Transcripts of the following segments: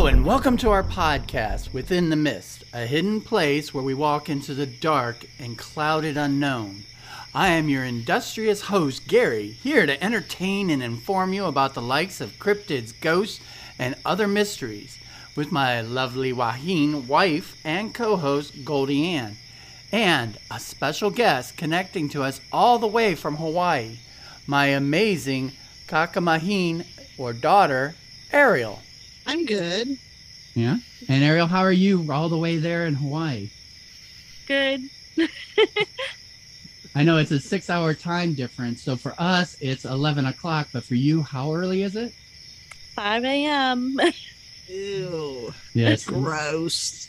Hello and welcome to our podcast, Within the Mist, a hidden place where we walk into the dark and clouded unknown. I am your industrious host, Gary, here to entertain and inform you about the likes of cryptids, ghosts, and other mysteries, with my lovely Wahine wife and co-host, GoldieAnn, and a special guest connecting to us all the way from Hawaii, my amazing Kakamahine, or daughter, Ariel. I'm good. Yeah? And Ariel, how are you all the way there in Hawaii? Good. I know it's a 6-hour time difference, so for us, it's 11 o'clock, but for you, how early is it? 5 a.m. Ew. Yes. That's gross.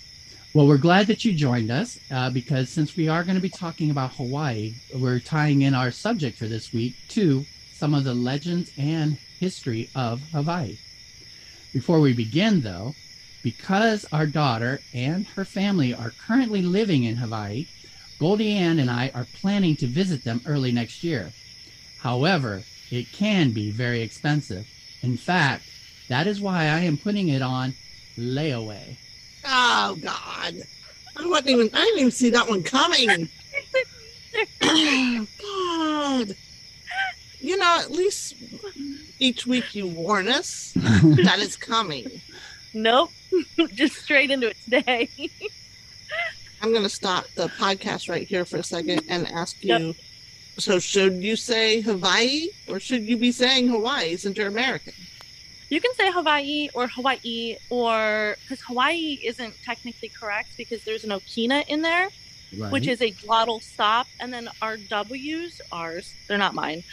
Well, we're glad that you joined us, because since we are going to be talking about Hawaii, we're tying in our subject for this week to some of the legends and history of Hawaii. Before we begin, though, because our daughter and her family are currently living in Hawaii, GoldieAnn and I are planning to visit them early next year. However, it can be very expensive. In fact, that is why I am putting it on layaway. Oh, God. I didn't even see that one coming. God. You know, at least each week you warn us that it's coming. Nope. Just straight into it today. I'm going to stop the podcast right here for a second and ask you, yep. So should you say Hawaii or should you be saying Hawaii since you're American? You can say Hawaii or because Hawaii isn't technically correct because there's an Okina in there. Right. Which is a glottal stop, and then our W's, ours, they're not mine.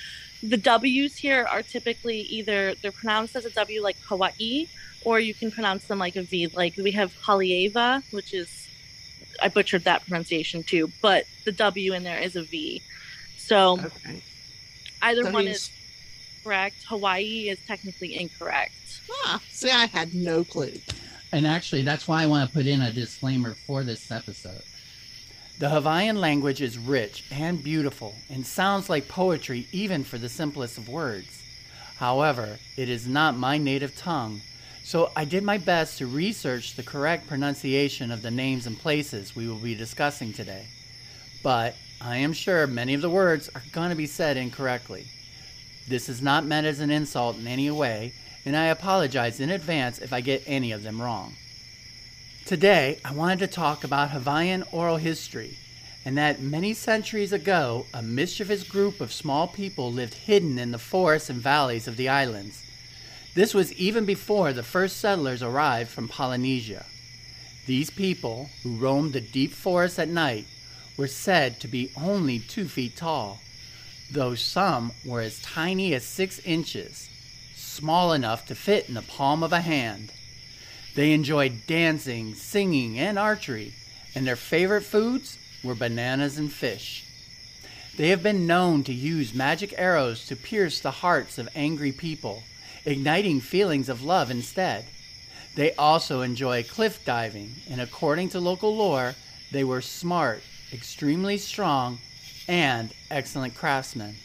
The W's here are typically either they're pronounced as a W like Hawaii, or you can pronounce them like a V. Like we have Halieva, which is, I butchered that pronunciation too, but the W in there is a V. So okay. Either so one is correct. Hawaii is technically incorrect. Ah, see, I had no clue. And actually, that's why I want to put in a disclaimer for this episode. The Hawaiian language is rich and beautiful and sounds like poetry even for the simplest of words. However, it is not my native tongue, so I did my best to research the correct pronunciation of the names and places we will be discussing today. But I am sure many of the words are going to be said incorrectly. This is not meant as an insult in any way, and I apologize in advance if I get any of them wrong. Today, I wanted to talk about Hawaiian oral history, and that many centuries ago, a mischievous group of small people lived hidden in the forests and valleys of the islands. This was even before the first settlers arrived from Polynesia. These people, who roamed the deep forests at night, were said to be only 2 feet tall, though some were as tiny as 6 inches, small enough to fit in the palm of a hand. They enjoyed dancing, singing, and archery, and their favorite foods were bananas and fish. They have been known to use magic arrows to pierce the hearts of angry people, igniting feelings of love instead. They also enjoy cliff diving, and according to local lore, they were smart, extremely strong, and excellent craftsmen.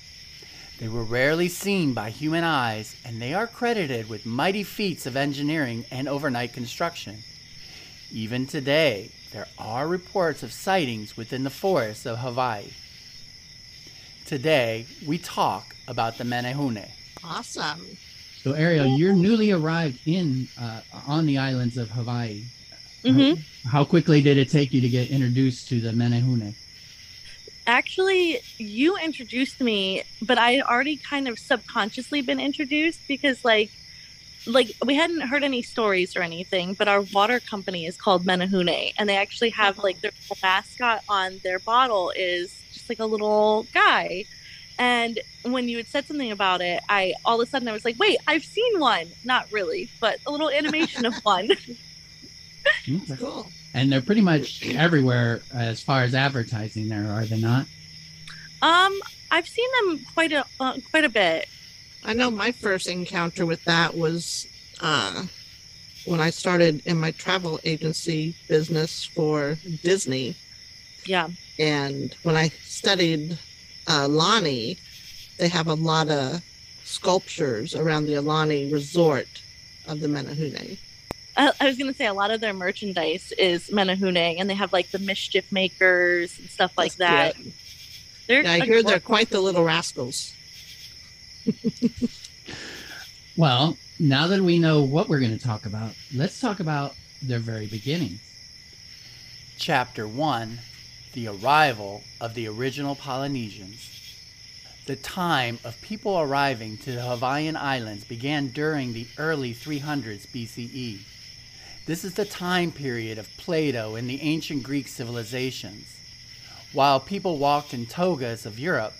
They were rarely seen by human eyes, and they are credited with mighty feats of engineering and overnight construction. Even today, there are reports of sightings within the forests of Hawaii. Today, we talk about the Menehune. Awesome. So, Ariel, you're newly arrived on the islands of Hawaii. Mm-hmm. How quickly did it take you to get introduced to the Menehune? Actually, you introduced me, but I had already kind of subconsciously been introduced because like we hadn't heard any stories or anything, but our water company is called Menehune, and they actually have like their mascot on their bottle is just like a little guy. And when you had said something about it, I all of a sudden I was like, wait, I've seen one. Not really, but a little animation of one. That's cool. And they're pretty much everywhere as far as advertising there, are they not? I've seen them quite a bit. I know my first encounter with that was when I started in my travel agency business for Disney. Yeah. And when I studied Aulani, they have a lot of sculptures around the Aulani resort of the Menehune. I was going to say a lot of their merchandise is Menehune, and they have like the mischief makers and stuff like that. Yeah, I hear they're quite the little rascals. Well, now that we know what we're going to talk about, let's talk about their very beginnings. Chapter 1, The Arrival of the Original Polynesians. The time of people arriving to the Hawaiian Islands began during the early 300s BCE. This is the time period of Plato and the ancient Greek civilizations. While people walked in togas of Europe,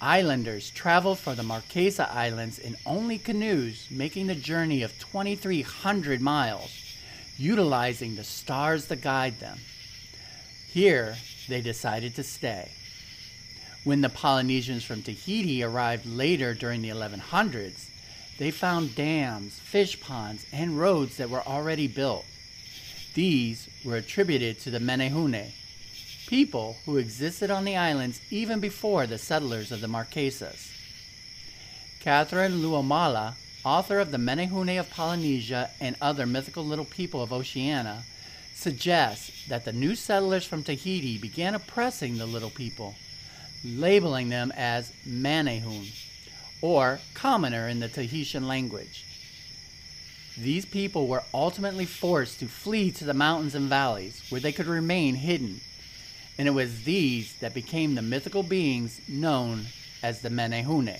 islanders traveled from the Marquesas Islands in only canoes, making the journey of 2,300 miles, utilizing the stars to guide them. Here, they decided to stay. When the Polynesians from Tahiti arrived later during the 1100s, they found dams, fish ponds, and roads that were already built. These were attributed to the Menehune, people who existed on the islands even before the settlers of the Marquesas. Catherine Luomala, author of The Menehune of Polynesia and Other Mythical Little People of Oceania, suggests that the new settlers from Tahiti began oppressing the little people, labeling them as Menehune, or commoner in the Tahitian language. These people were ultimately forced to flee to the mountains and valleys where they could remain hidden, and it was these that became the mythical beings known as the Menehune.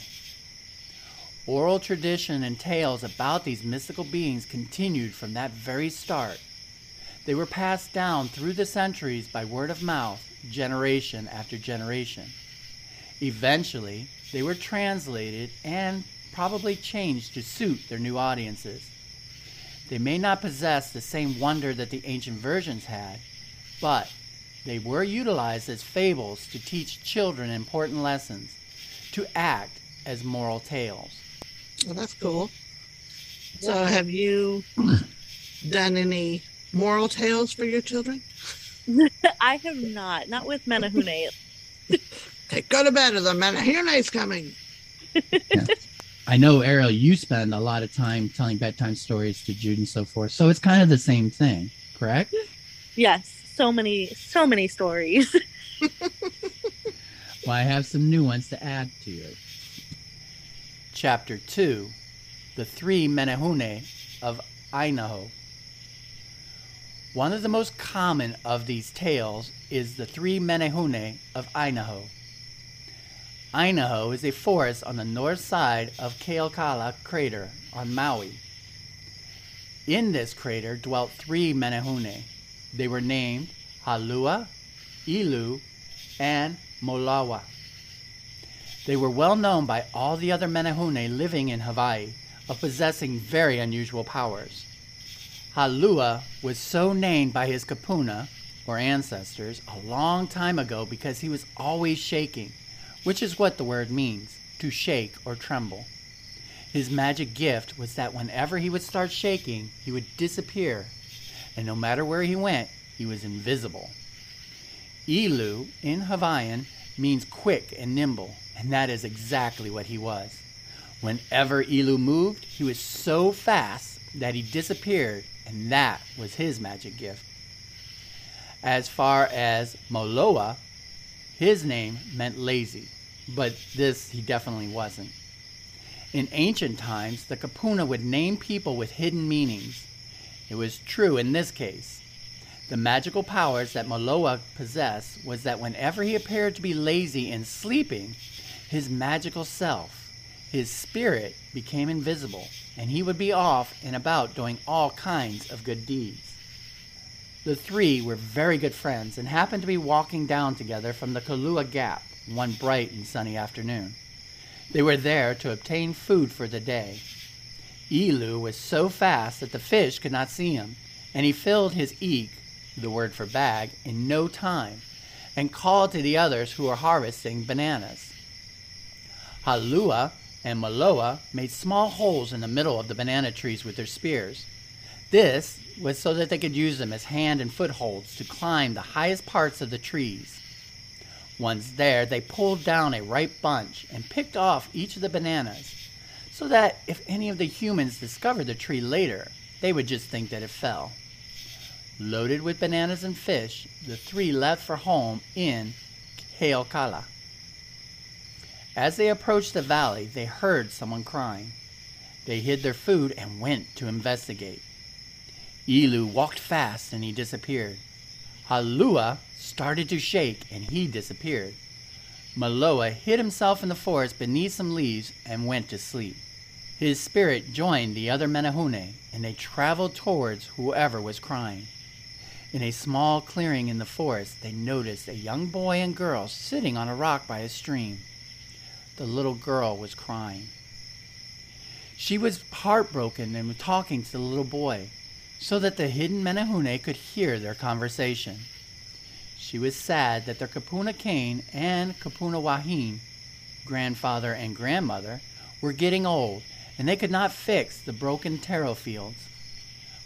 Oral tradition and tales about these mystical beings continued from that very start. They were passed down through the centuries by word of mouth, generation after generation. Eventually, they were translated and probably changed to suit their new audiences. They may not possess the same wonder that the ancient versions had, but they were utilized as fables to teach children important lessons, to act as moral tales. Well, that's cool. So have you done any moral tales for your children? I have not. Not with Menehune. Hey, go to bed, or the Menehune's coming. Yeah. I know, Ariel, you spend a lot of time telling bedtime stories to Jude and so forth, so it's kind of the same thing, correct? Yes. So many stories. Well, I have some new ones to add to you. Chapter 2, The Three Menehune of Ainaho. One of the most common of these tales is the Three Menehune of Ainaho. Ainaho is a forest on the north side of Keokala crater on Maui. In this crater dwelt three Menehune. They were named Halua, Ilu, and Molawa. They were well known by all the other Menehune living in Hawaii of possessing very unusual powers. Halua was so named by his kapuna, or ancestors, a long time ago because he was always shaking, which is what the word means, to shake or tremble. His magic gift was that whenever he would start shaking, he would disappear, and no matter where he went, he was invisible. Ilu, in Hawaiian, means quick and nimble, and that is exactly what he was. Whenever Ilu moved, he was so fast that he disappeared, and that was his magic gift. As far as Moloa, his name meant lazy, but this he definitely wasn't. In ancient times, the kapuna would name people with hidden meanings. It was true in this case. The magical powers that Moloa possessed was that whenever he appeared to be lazy and sleeping, his magical self, his spirit, became invisible, and he would be off and about doing all kinds of good deeds. The three were very good friends and happened to be walking down together from the Kalua Gap one bright and sunny afternoon. They were there to obtain food for the day. Ilu was so fast that the fish could not see him, and he filled his eke, the word for bag, in no time, and called to the others who were harvesting bananas. Halua and Moloa made small holes in the middle of the banana trees with their spears. This was so that they could use them as hand and footholds to climb the highest parts of the trees. Once there, they pulled down a ripe bunch and picked off each of the bananas, so that if any of the humans discovered the tree later, They would just think that it fell. Loaded with bananas and fish, the three left for home in Keokala. As they approached the valley, they heard someone crying. They hid their food and went to investigate. Ilu walked fast and he disappeared. Halua started to shake and he disappeared. Molawa hid himself in the forest beneath some leaves and went to sleep. His spirit joined the other Menehune, and they traveled towards whoever was crying. In a small clearing in the forest, they noticed a young boy and girl sitting on a rock by a stream. The little girl was crying. She was heartbroken and was talking to the little boy, so that the hidden Menehune could hear their conversation. She was sad that their Kapuna Kane and Kapuna Wahine, grandfather and grandmother, were getting old, and they could not fix the broken taro fields.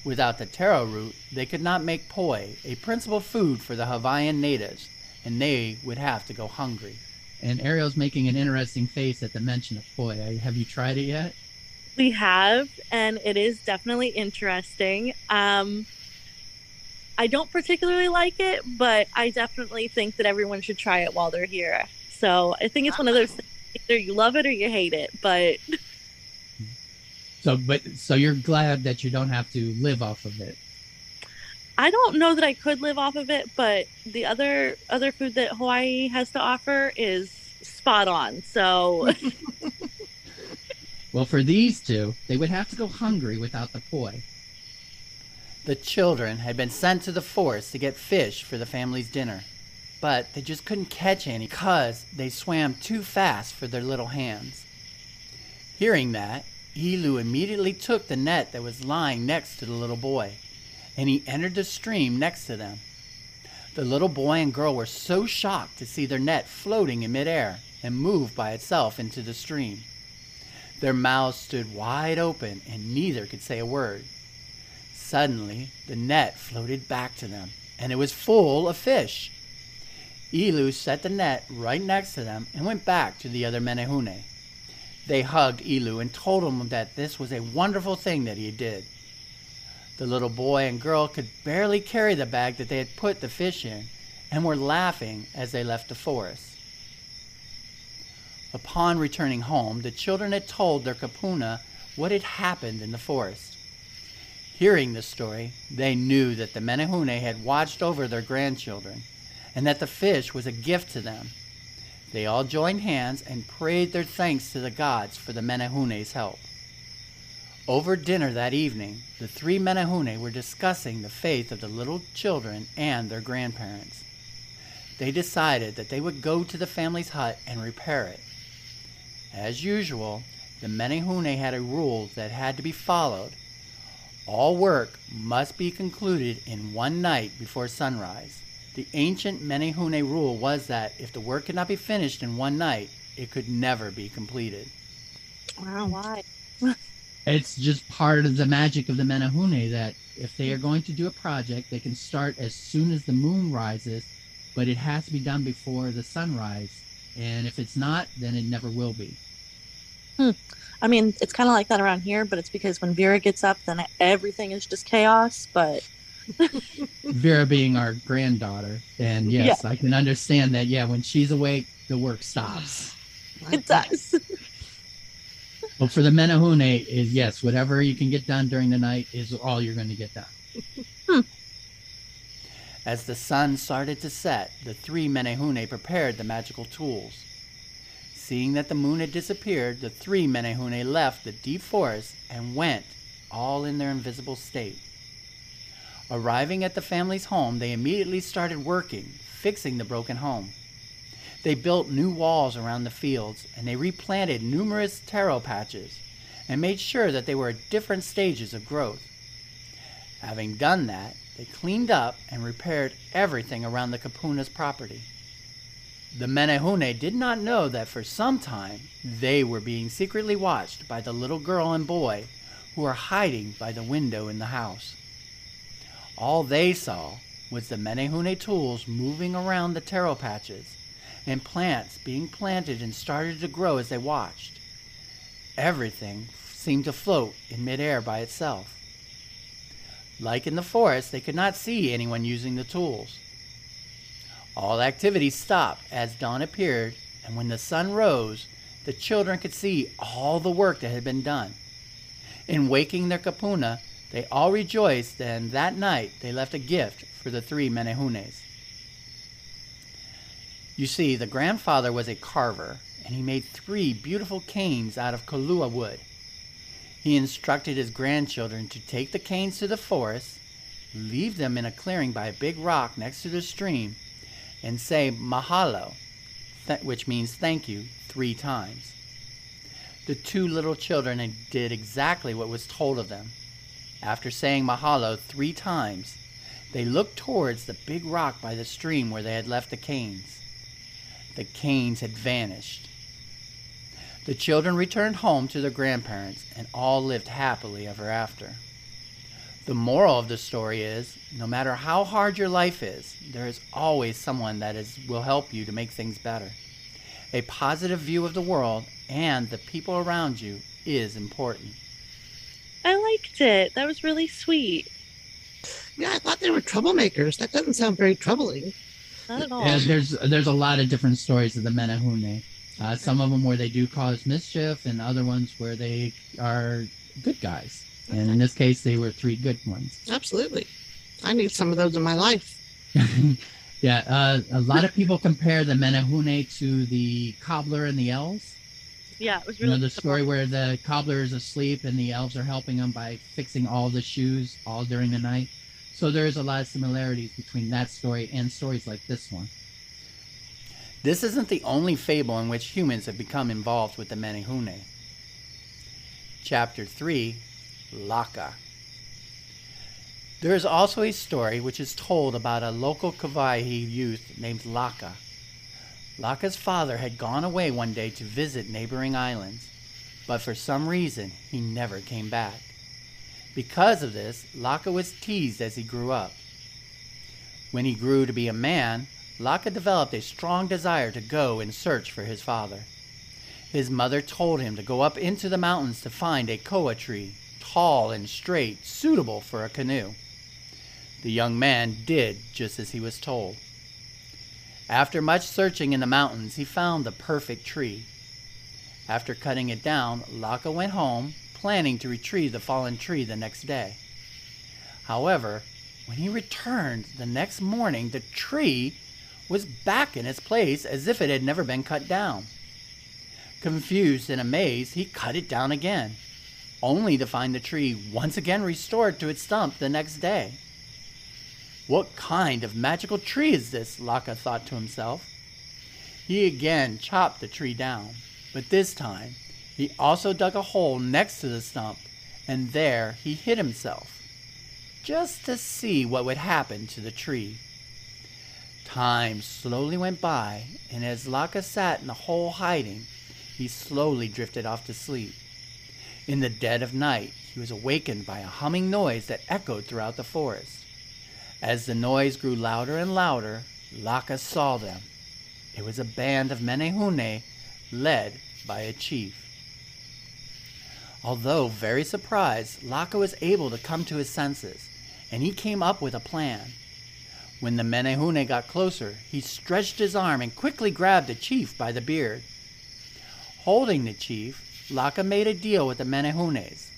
Without the taro root, they could not make poi, a principal food for the Hawaiian natives, and they would have to go hungry. And Ariel's making an interesting face at the mention of poi. Have you tried it yet? We have, and it is definitely interesting. I don't particularly like it, but I definitely think that everyone should try it while they're here. So I think it's one of those things, either you love it or you hate it, but... So you're glad that you don't have to live off of it? I don't know that I could live off of it, but the other food that Hawaii has to offer is spot on. So, well, for these two, they would have to go hungry without the poi. The children had been sent to the forest to get fish for the family's dinner, but they just couldn't catch any because they swam too fast for their little hands. Hearing that, Ilu immediately took the net that was lying next to the little boy, and he entered the stream next to them. The little boy and girl were so shocked to see their net floating in midair and move by itself into the stream. Their mouths stood wide open, and neither could say a word. Suddenly, the net floated back to them, and it was full of fish. Ilu set the net right next to them and went back to the other Menehune. They hugged Ilu and told him that this was a wonderful thing that he did. The little boy and girl could barely carry the bag that they had put the fish in and were laughing as they left the forest. Upon returning home, the children had told their kapuna what had happened in the forest. Hearing the story, they knew that the Menehune had watched over their grandchildren and that the fish was a gift to them. They all joined hands and prayed their thanks to the gods for the Menehune's help. Over dinner that evening, the three Menehune were discussing the faith of the little children and their grandparents. They decided that they would go to the family's hut and repair it. As usual, the Menehune had a rule that had to be followed. All work must be concluded in one night before sunrise. The ancient Menehune rule was that if the work could not be finished in one night, it could never be completed. Wow, why? It's just part of the magic of the Menehune that if they are going to do a project, they can start as soon as the moon rises, but it has to be done before the sunrise. And if it's not, then it never will be. I mean, it's kind of like that around here, but it's because when Vera gets up, then everything is just chaos, but... Vera being our granddaughter, and yes, yeah. I can understand that. Yeah, when she's awake, the work stops. It does. Well, for the Menehune, is yes, whatever you can get done during the night is all you're going to get done. As the sun started to set, the three Menehune prepared the magical tools. Seeing that the moon had disappeared, the three Menehune left the deep forest and went, all in their invisible state. Arriving at the family's home, they immediately started working, fixing the broken home. They built new walls around the fields, and they replanted numerous taro patches and made sure that they were at different stages of growth. Having done that, they cleaned up and repaired everything around the kapuna's property. The Menehune did not know that for some time they were being secretly watched by the little girl and boy who were hiding by the window in the house. All they saw was the Menehune tools moving around the taro patches and plants being planted and started to grow as they watched. Everything seemed to float in midair by itself. Like in the forest, they could not see anyone using the tools. All activities stopped as dawn appeared, and when the sun rose, the children could see all the work that had been done. In waking their kapuna, they all rejoiced, and that night they left a gift for the three menehunes. You see, the grandfather was a carver, and he made three beautiful canes out of kalua wood. He instructed his grandchildren to take the canes to the forest, leave them in a clearing by a big rock next to the stream, and say mahalo, which means thank you, 3 times. The 2 little children did exactly what was told of them. After saying mahalo 3 times, they looked towards the big rock by the stream where they had left the canes. The canes had vanished. The children returned home to their grandparents and all lived happily ever after. The moral of the story is, no matter how hard your life is, there is always someone that will help you to make things better. A positive view of the world and the people around you is important. I liked it. That was really sweet. Yeah, I thought they were troublemakers. That doesn't sound very troubling. Not at all. Yeah, there's a lot of different stories of the Menehune. Some of them where they do cause mischief, and other ones where they are good guys. Okay. And in this case, they were 3 good ones. Absolutely. I need some of those in my life. Yeah, a lot of people compare the Menehune to the cobbler and the elves. Yeah, it was really the story where the cobbler is asleep and the elves are helping him by fixing all the shoes all during the night. So there's a lot of similarities between that story and stories like this one. This isn't the only fable in which humans have become involved with the Menehune. Chapter 3, Laka. There is also a story which is told about a local Kauai youth named Laka. Laka's father had gone away one day to visit neighboring islands, but for some reason he never came back. Because of this, Laka was teased as he grew up. When he grew to be a man, Laka developed a strong desire to go and search for his father. His mother told him to go up into the mountains to find a koa tree, tall and straight, suitable for a canoe. The young man did just as he was told. After much searching in the mountains, he found the perfect tree. After cutting it down, Laka went home, planning to retrieve the fallen tree the next day. However, when he returned the next morning, the tree was back in its place as if it had never been cut down. Confused and amazed, he cut it down again, only to find the tree once again restored to its stump the next day. What kind of magical tree is this? Laka thought to himself. He again chopped the tree down, but this time he also dug a hole next to the stump, and there he hid himself, just to see what would happen to the tree. Time slowly went by, and as Laka sat in the hole hiding, he slowly drifted off to sleep. In the dead of night, he was awakened by a humming noise that echoed throughout the forest. As the noise grew louder and louder, Laka saw them. It was a band of Menehune led by a chief. Although very surprised, Laka was able to come to his senses, and he came up with a plan. When the Menehune got closer, he stretched his arm and quickly grabbed the chief by the beard. Holding the chief, Laka made a deal with the Menehunes.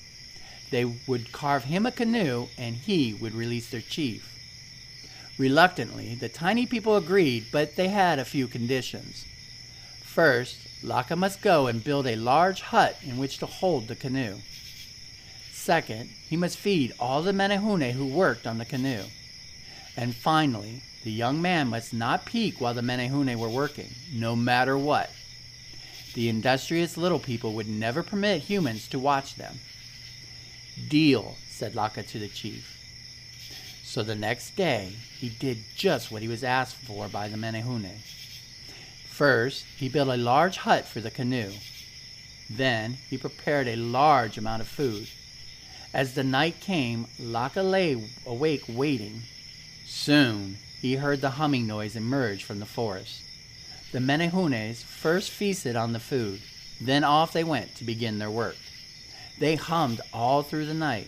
They would carve him a canoe, and he would release their chief. Reluctantly, the tiny people agreed, but they had a few conditions. First, Laka must go and build a large hut in which to hold the canoe. Second, he must feed all the Menehune who worked on the canoe. And finally, the young man must not peek while the Menehune were working, no matter what. The industrious little people would never permit humans to watch them. "Deal," said Laka to the chief. So the next day, he did just what he was asked for by the Menehune. First, he built a large hut for the canoe. Then, he prepared a large amount of food. As the night came, Laka lay awake waiting. Soon, he heard the humming noise emerge from the forest. The Menehunes first feasted on the food, then off they went to begin their work. They hummed all through the night.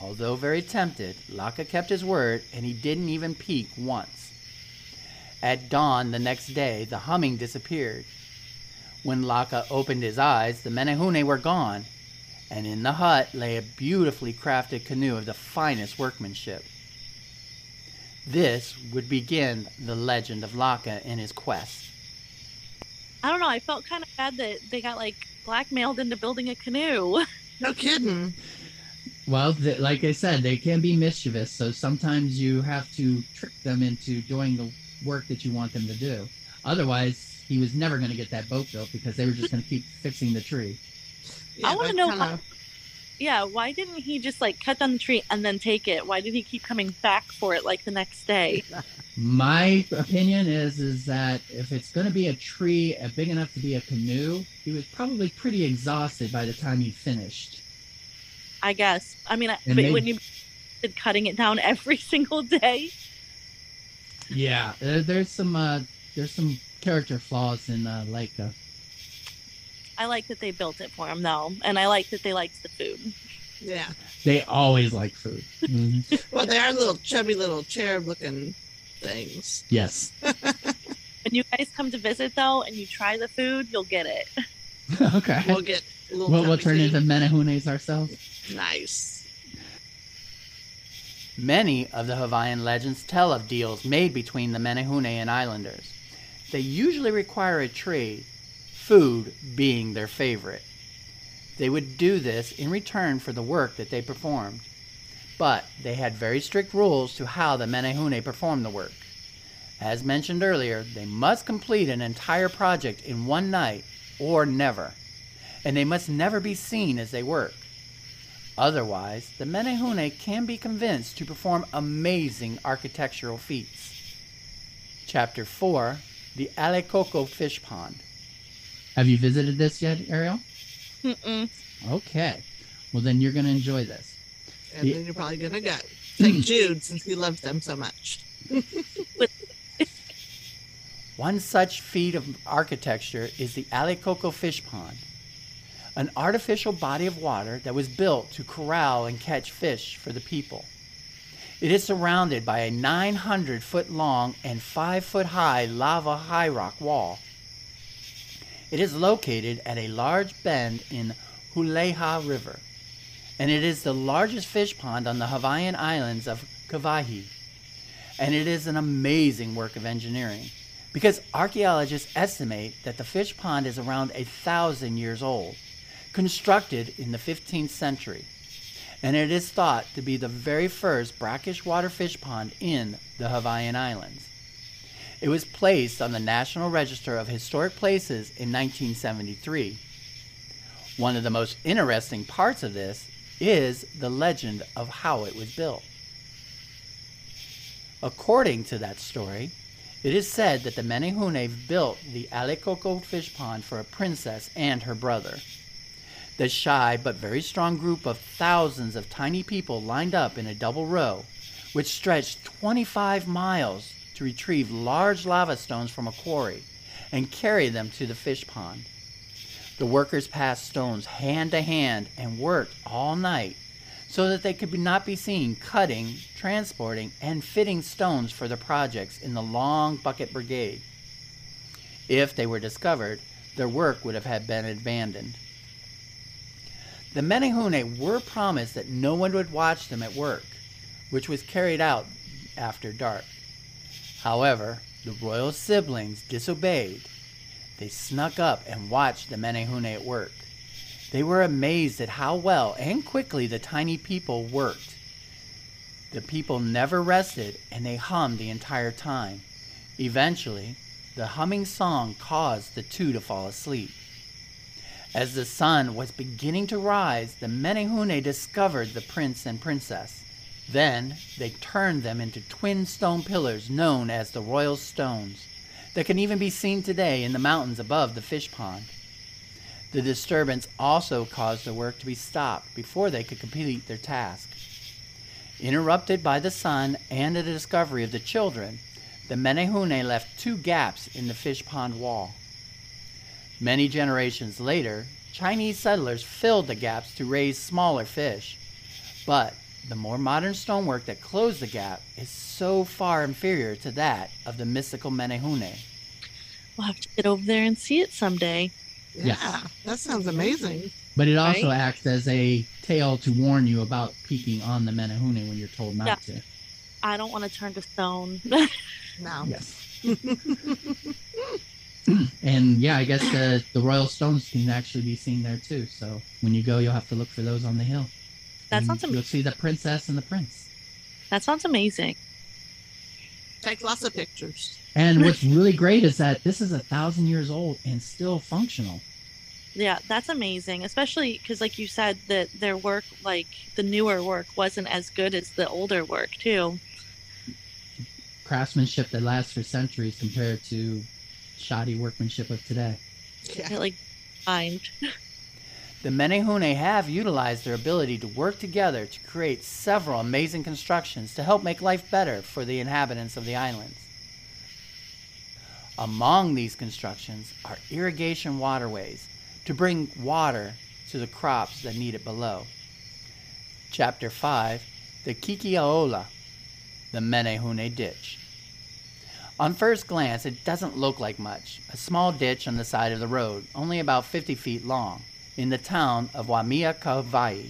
Although very tempted, Laka kept his word, and he didn't even peek once. At dawn the next day, the humming disappeared. When Laka opened his eyes, the Menehune were gone, and in the hut lay a beautifully crafted canoe of the finest workmanship. This would begin the legend of Laka and his quest. I don't know, I felt kind of bad that they got, like, blackmailed into building a canoe. No kidding. Well, like I said, they can be mischievous, so sometimes you have to trick them into doing the work that you want them to do. Otherwise, he was never going to get that boat built because they were just going to keep fixing the tree. Yeah, I want to know why. Yeah, why didn't he just, like, cut down the tree and then take it? Why did he keep coming back for it, like, the next day? My opinion is that if it's going to be a tree big enough to be a canoe, he was probably pretty exhausted by the time he finished. I guess. I mean, but wouldn't you be cutting it down every single day? Yeah, there's some character flaws in Laka. I like that they built it for him, though. And I like that they liked the food. Yeah. They always like food. Mm-hmm. Well, they are little chubby little cherub-looking things. Yes. When you guys come to visit, though, and you try the food, you'll get it. Okay. We'll get little we'll turn into Menehunes ourselves. Nice. Many of the Hawaiian legends tell of deals made between the Menehune and islanders. They usually require a tree, food being their favorite. They would do this in return for the work that they performed. But they had very strict rules to how the Menehune performed the work. As mentioned earlier, they must complete an entire project in one night or never, and they must never be seen as they work. Otherwise, the Menehune can be convinced to perform amazing architectural feats. Chapter 4, the Alekoko Fish Pond. Have you visited this yet, Ariel? Mm-mm. Okay. Well, then you're going to enjoy this. And then you're probably going to go. Like Jude, since he loves them so much. One such feat of architecture is the Alekoko Fish Pond, an artificial body of water that was built to corral and catch fish for the people. It is surrounded by a 900-foot-long and 5-foot-high lava high rock wall. It is located at a large bend in Huleha River, and it is the largest fish pond on the Hawaiian islands of Kauai. And it is an amazing work of engineering, because archaeologists estimate that the fish pond is around 1,000 years old, constructed in the 15th century, and it is thought to be the very first brackish water fish pond in the Hawaiian Islands. It was placed on the National Register of Historic Places in 1973. One of the most interesting parts of this is the legend of how it was built. According to that story, it is said that the Menehune built the Alekoko Fish Pond for a princess and her brother. The shy but very strong group of thousands of tiny people lined up in a double row, which stretched 25 miles to retrieve large lava stones from a quarry and carry them to the fish pond. The workers passed stones hand to hand and worked all night so that they could not be seen cutting, transporting, and fitting stones for the projects in the long bucket brigade. If they were discovered, their work would have been abandoned. The Menehune were promised that no one would watch them at work, which was carried out after dark. However, the royal siblings disobeyed. They snuck up and watched the Menehune at work. They were amazed at how well and quickly the tiny people worked. The people never rested, and they hummed the entire time. Eventually, the humming song caused the two to fall asleep. As the sun was beginning to rise, the Menehune discovered the prince and princess. Then they turned them into twin stone pillars known as the Royal Stones that can even be seen today in the mountains above the fish pond. The disturbance also caused the work to be stopped before they could complete their task. Interrupted by the sun and the discovery of the children, the Menehune left two gaps in the fish pond wall. Many generations later, Chinese settlers filled the gaps to raise smaller fish, but The more modern stonework that closed the gap is so far inferior to that of the mystical Menehune. We'll have to get over there and see it someday. Yeah, that sounds amazing. But it also acts as a tale to warn you about peeking on the Menehune when you're told not to. I don't want to turn to stone. No. Yes. And I guess the royal stones can actually be seen there too. So when you go, you'll have to look for those on the hill. That sounds amazing. You'll see the princess and the prince. That sounds amazing. Take lots of pictures. And what's really great is that this is 1,000 years old and still functional. Yeah, that's amazing. Especially because, like you said, that their work, like the newer work, wasn't as good as the older work too. Craftsmanship that lasts for centuries compared to shoddy workmanship of today. Yeah. Like, fine. The Menehune have utilized their ability to work together to create several amazing constructions to help make life better for the inhabitants of the islands. Among these constructions are irrigation waterways to bring water to the crops that need it below. Chapter 5, the Kīkīaʻola, the Menehune Ditch. On first glance, it doesn't look like much. A small ditch on the side of the road, only about 50 feet long, in the town of Waimea, Kauai.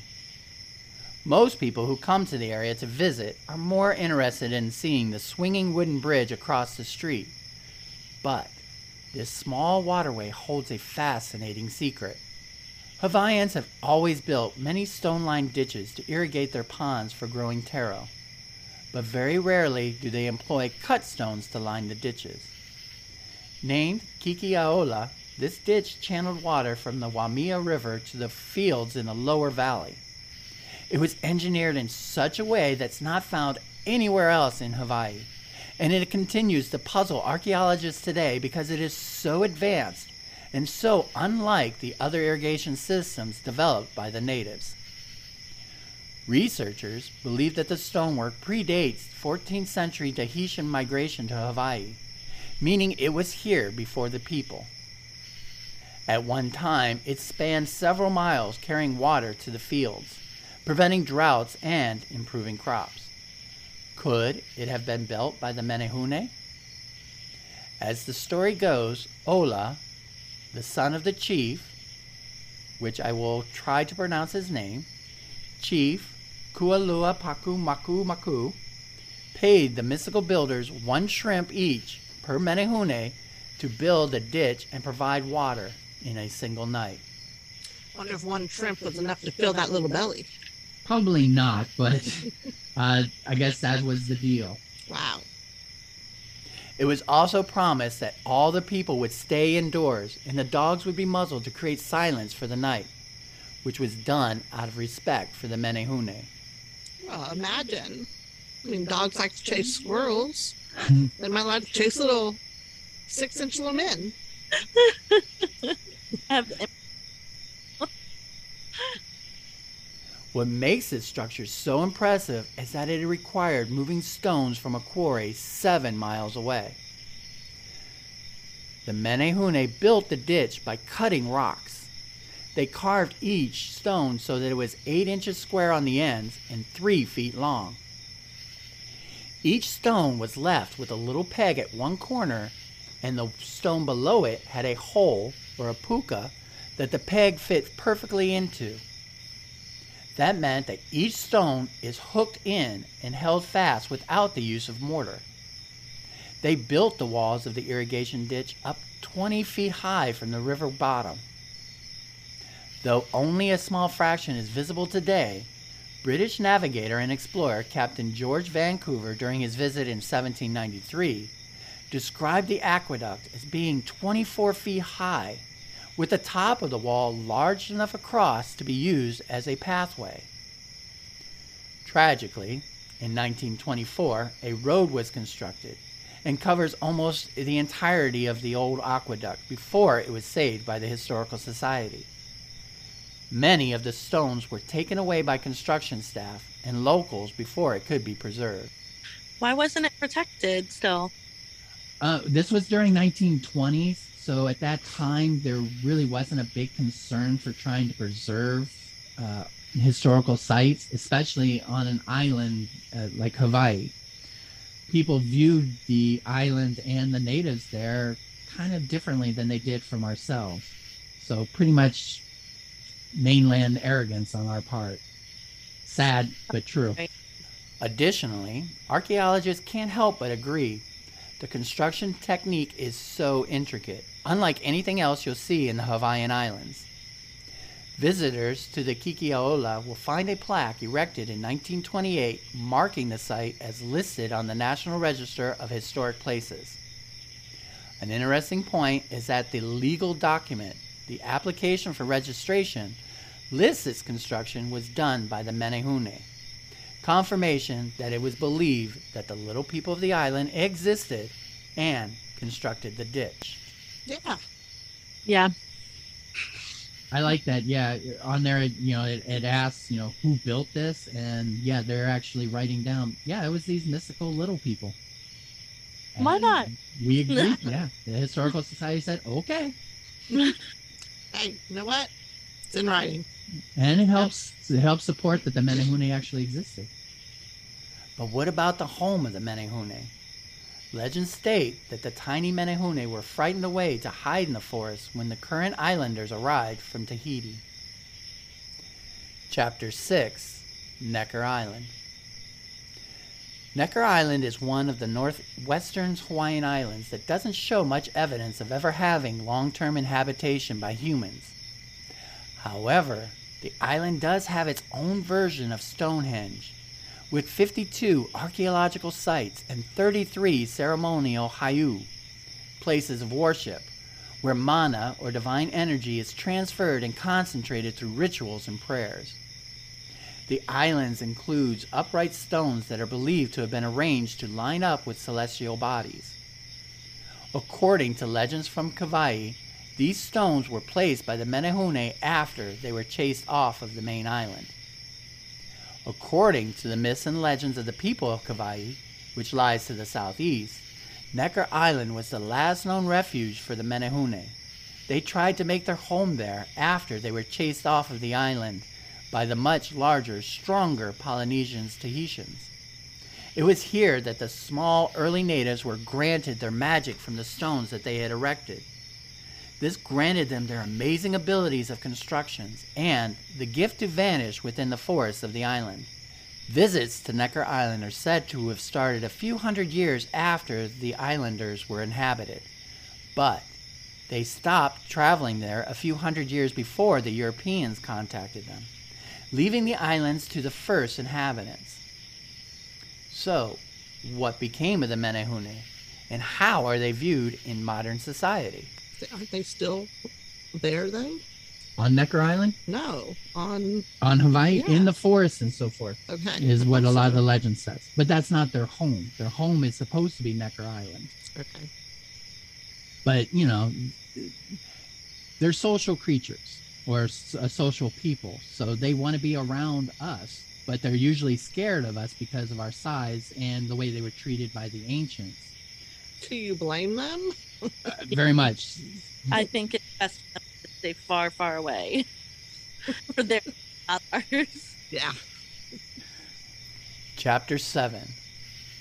Most people who come to the area to visit are more interested in seeing the swinging wooden bridge across the street. But this small waterway holds a fascinating secret. Hawaiians have always built many stone-lined ditches to irrigate their ponds for growing taro, but very rarely do they employ cut stones to line the ditches. Named Kīkīaʻola, this ditch channeled water from the Waimea River to the fields in the lower valley. It was engineered in such a way that's not found anywhere else in Hawaii, and it continues to puzzle archaeologists today because it is so advanced and so unlike the other irrigation systems developed by the natives. Researchers believe that the stonework predates 14th century Tahitian migration to Hawaii, meaning it was here before the people. At one time, it spanned several miles, carrying water to the fields, preventing droughts and improving crops. Could it have been built by the Menehune? As the story goes, Ola, the son of the chief, which I will try to pronounce his name, Chief Kualua Paku Maku Maku, paid the mystical builders 1 shrimp each per Menehune to build a ditch and provide water in a single night. I wonder if 1 shrimp was enough to fill that little belly. Probably not, but I guess that was the deal. Wow. It was also promised that all the people would stay indoors and the dogs would be muzzled to create silence for the night, which was done out of respect for the Menehune. Well, imagine. I mean, dogs like to chase squirrels. They might like to chase little 6-inch little men. What makes this structure so impressive is that it required moving stones from a quarry 7 miles away. The Menehune built the ditch by cutting rocks. They carved each stone so that it was 8 inches square on the ends and 3 feet long. Each stone was left with a little peg at one corner, and the stone below it had a hole, or a puka, that the peg fit perfectly into. That meant that each stone is hooked in and held fast without the use of mortar. They built the walls of the irrigation ditch up 20 feet high from the river bottom. Though only a small fraction is visible today, British navigator and explorer Captain George Vancouver, during his visit in 1793, described the aqueduct as being 24 feet high, with the top of the wall large enough across to be used as a pathway. Tragically, in 1924, a road was constructed and covers almost the entirety of the old aqueduct before it was saved by the Historical Society. Many of the stones were taken away by construction staff and locals before it could be preserved. Why wasn't it protected still? This was during 1920s, so at that time there really wasn't a big concern for trying to preserve historical sites, especially on an island like Hawaii. People viewed the island and the natives there kind of differently than they did from ourselves. So pretty much mainland arrogance on our part. Sad, but true. Additionally, archaeologists can't help but agree the construction technique is so intricate, unlike anything else you'll see in the Hawaiian Islands. Visitors to the Kīkīaʻola will find a plaque erected in 1928 marking the site as listed on the National Register of Historic Places. An interesting point is that the legal document, the application for registration, lists its construction was done by the Menehune. Confirmation that it was believed that the little people of the island existed and constructed the ditch. Yeah. Yeah. I like that. Yeah. On there, you know, it asks, you know, who built this? And yeah, they're actually writing down, yeah, it was these mystical little people. And why not? We agreed. Yeah. The Historical Society said, okay. Hey, you know what? It's in writing. And it helps support that the Menehune actually existed. But what about the home of the Menehune? Legends state that the tiny Menehune were frightened away to hide in the forest when the current islanders arrived from Tahiti. Chapter 6, Necker Island. Necker Island is one of the northwestern Hawaiian Islands that doesn't show much evidence of ever having long-term inhabitation by humans. However, the island does have its own version of Stonehenge, with 52 archaeological sites and 33 ceremonial haiu, places of worship, where mana, or divine energy, is transferred and concentrated through rituals and prayers. The islands includes upright stones that are believed to have been arranged to line up with celestial bodies. According to legends from Kauai, these stones were placed by the Menehune after they were chased off of the main island. According to the myths and legends of the people of Kauai, which lies to the southeast, Necker Island was the last known refuge for the Menehune. They tried to make their home there after they were chased off of the island by the much larger, stronger Polynesian Tahitians. It was here that the small early natives were granted their magic from the stones that they had erected. This granted them their amazing abilities of constructions and the gift to vanish within the forests of the island. Visits to Necker Island are said to have started a few hundred years after the islanders were inhabited, but they stopped traveling there a few hundred years before the Europeans contacted them, leaving the islands to the first inhabitants. So, what became of the Menehune, and how are they viewed in modern society? Aren't they still there, though? On Necker Island? No. On Hawaii, yeah. In the forest and so forth, okay, is what a lot of the legend says. But that's not their home. Their home is supposed to be Necker Island. Okay. But, you know, they're social creatures or a social people. So they want to be around us, but they're usually scared of us because of our size and the way they were treated by the ancients. Do you blame them? Very much. I think it's best to stay far, far away from their others. Yeah. Chapter 7,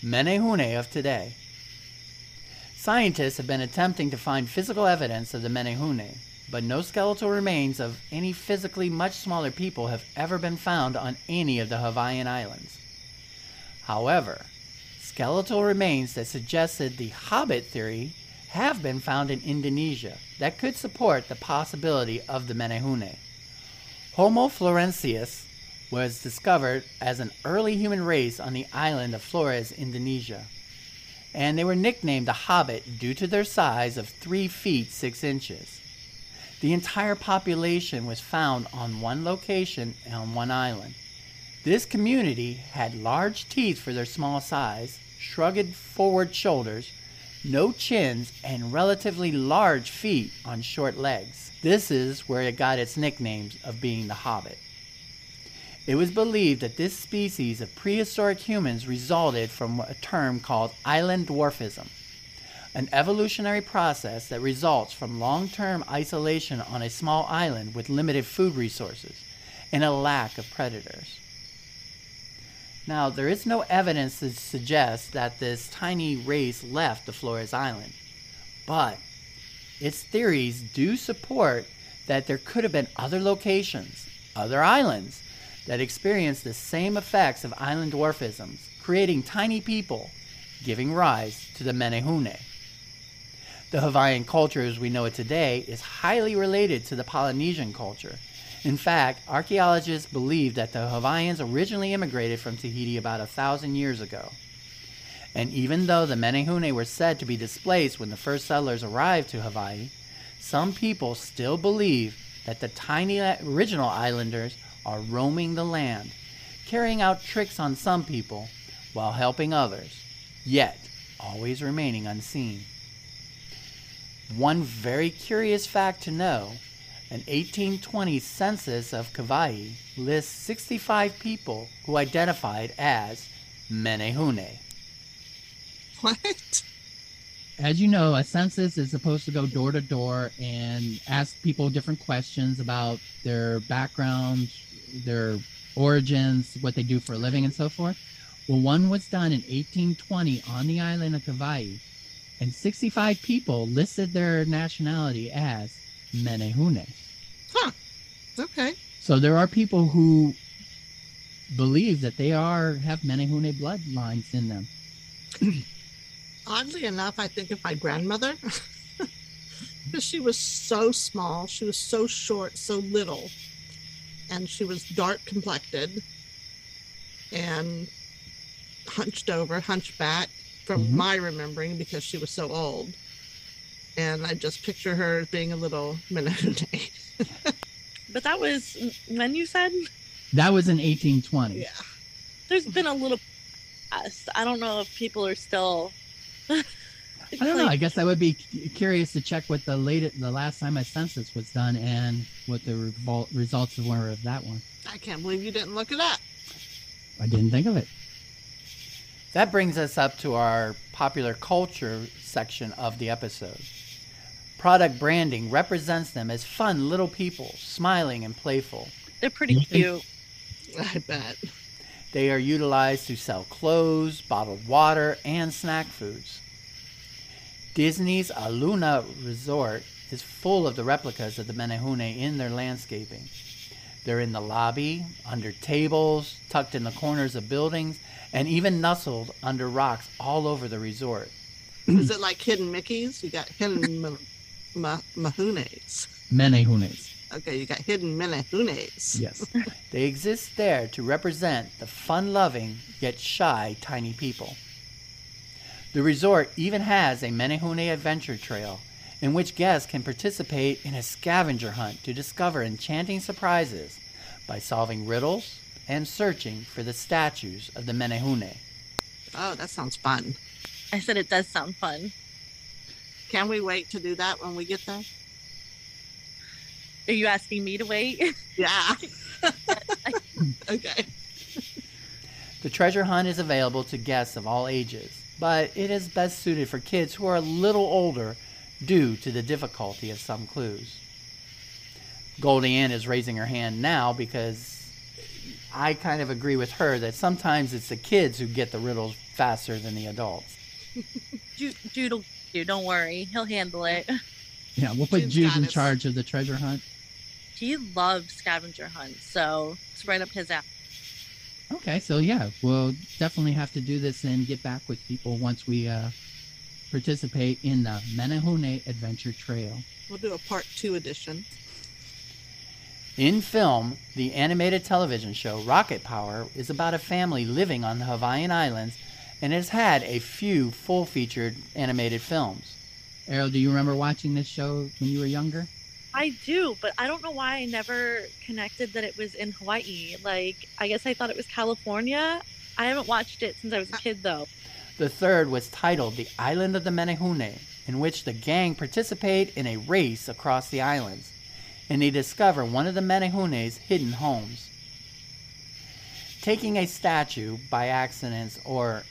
Menehune of Today. Scientists have been attempting to find physical evidence of the Menehune, but no skeletal remains of any physically much smaller people have ever been found on any of the Hawaiian Islands. However, skeletal remains that suggested the Hobbit theory have been found in Indonesia that could support the possibility of the Menehune. Homo florensis was discovered as an early human race on the island of Flores, Indonesia, and they were nicknamed the Hobbit due to their size of 3 feet 6 inches. The entire population was found on one location and on one island. This community had large teeth for their small size, shrugged forward shoulders, no chins, and relatively large feet on short legs. This is where it got its nicknames of being the Hobbit. It was believed that this species of prehistoric humans resulted from a term called island dwarfism, an evolutionary process that results from long-term isolation on a small island with limited food resources, and a lack of predators. Now, there is no evidence to suggest that this tiny race left the Flores Island, but its theories do support that there could have been other locations, other islands, that experienced the same effects of island dwarfisms, creating tiny people, giving rise to the Menehune. The Hawaiian culture as we know it today is highly related to the Polynesian culture. In fact, archaeologists believe that the Hawaiians originally immigrated from Tahiti about 1,000 years ago. And even though the Menehune were said to be displaced when the first settlers arrived to Hawaii, some people still believe that the tiny original islanders are roaming the land, carrying out tricks on some people while helping others, yet always remaining unseen. One very curious fact to know: an 1820 census of Kauai lists 65 people who identified as Menehune. What? As you know, a census is supposed to go door to door and ask people different questions about their background, their origins, what they do for a living, and so forth. Well, one was done in 1820 on the island of Kauai, and 65 people listed their nationality as Menehune. Huh. Okay. So there are people who believe that they have Menehune bloodlines in them. Oddly enough, I think of my grandmother. Because she was so small, she was so short, so little, and she was dark complected and hunchback from my remembering, because she was so old. And I just picture her as being a little Menehune. But that was when you said? That was in 1820. Yeah. There's been a little... I don't know if people are still... I don't know. I guess I would be curious to check what the last time a census was done and what the results were of that one. I can't believe you didn't look it up. I didn't think of it. That brings us up to our popular culture section of the episode. Product branding represents them as fun little people, smiling and playful. They're pretty cute. I bet. They are utilized to sell clothes, bottled water, and snack foods. Disney's Aluna Resort is full of the replicas of the Menehune in their landscaping. They're in the lobby, under tables, tucked in the corners of buildings, and even nestled under rocks all over the resort. Is it like hidden Mickeys? You got hidden Menehunes. Okay, you got hidden Menehunes. Yes. They exist there to represent the fun-loving yet shy tiny people. The resort even has a Menehune adventure trail in which guests can participate in a scavenger hunt to discover enchanting surprises by solving riddles and searching for the statues of the Menehune. Oh, that sounds fun. I said it does sound fun. Can we wait to do that when we get there? Are you asking me to wait? Yeah. Okay. The treasure hunt is available to guests of all ages, but it is best suited for kids who are a little older due to the difficulty of some clues. GoldieAnn is raising her hand now because I kind of agree with her that sometimes it's the kids who get the riddles faster than the adults. Jude, don't worry. He'll handle it. Yeah, we'll put Jude in charge of the treasure hunt. He loves scavenger hunts, so it's right up his alley. Okay, so yeah, we'll definitely have to do this and get back with people once we participate in the Menehune Adventure Trail. We'll do a part 2 edition. In film, the animated television show Rocket Power is about a family living on the Hawaiian Islands and has had a few full-featured animated films. Ariel, do you remember watching this show when you were younger? I do, but I don't know why I never connected that it was in Hawaii. Like, I guess I thought it was California. I haven't watched it since I was a kid, though. The third was titled The Island of the Menehune, in which the gang participate in a race across the islands, and they discover one of the Menehune's hidden homes. Taking a statue by accidents or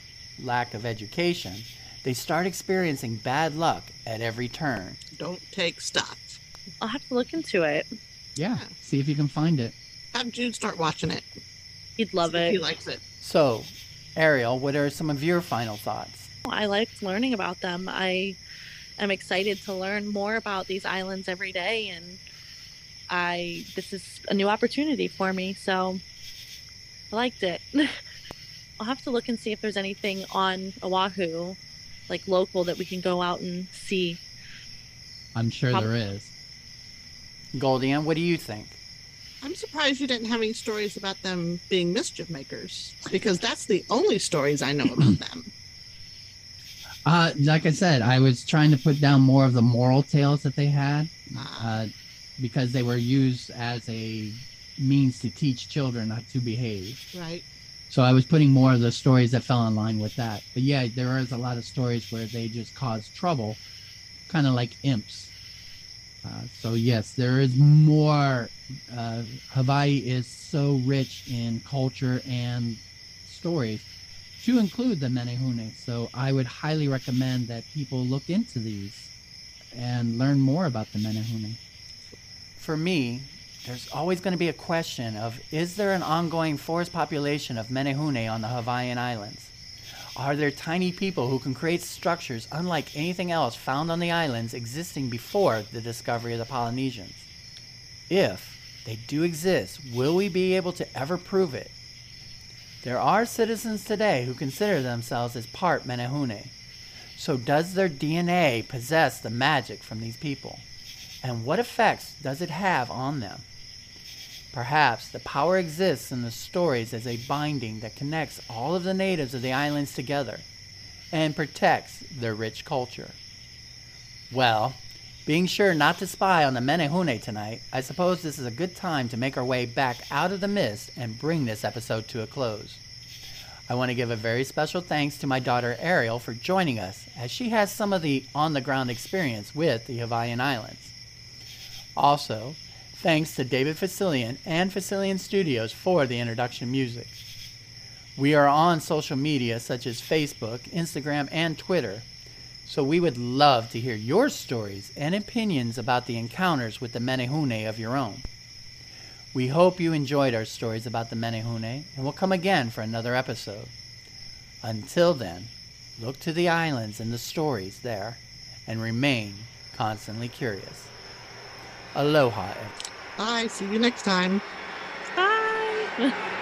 lack of education, they start experiencing bad luck at every turn. Don't take stuff. I'll have to look into it. Yeah, see if you can find it. Have Jude start watching it. He'd love it. He likes it. So, Ariel, what are some of your final thoughts? I liked learning about them. I am excited to learn more about these islands every day, and this is a new opportunity for me, so I liked it. I'll have to look and see if there's anything on Oahu, like local, that we can go out and see. I'm sure there is. GoldieAnn, what do you think? I'm surprised you didn't have any stories about them being mischief makers, because that's the only stories I know about them. Like I said, I was trying to put down more of the moral tales that they had, because they were used as a means to teach children not to behave. Right. So I was putting more of the stories that fell in line with that. But yeah, there is a lot of stories where they just cause trouble, kind of like imps. So yes, there is more. Hawaii is so rich in culture and stories, to include the Menehune. So I would highly recommend that people look into these and learn more about the Menehune. For me, there's always going to be a question of, is there an ongoing forest population of Menehune on the Hawaiian Islands? Are there tiny people who can create structures unlike anything else found on the islands existing before the discovery of the Polynesians? If they do exist, will we be able to ever prove it? There are citizens today who consider themselves as part Menehune. So does their DNA possess the magic from these people? And what effects does it have on them? Perhaps the power exists in the stories as a binding that connects all of the natives of the islands together and protects their rich culture. Well, being sure not to spy on the Menehune tonight, I suppose this is a good time to make our way back out of the mist and bring this episode to a close. I want to give a very special thanks to my daughter Ariel for joining us, as she has some of the on-the-ground experience with the Hawaiian Islands. Also, thanks to David Facilian and Facilian Studios for the introduction music. We are on social media such as Facebook, Instagram, and Twitter, so we would love to hear your stories and opinions about the encounters with the Menehune of your own. We hope you enjoyed our stories about the Menehune, and will come again for another episode. Until then, look to the islands and the stories there, and remain constantly curious. Aloha. Bye. See you next time. Bye.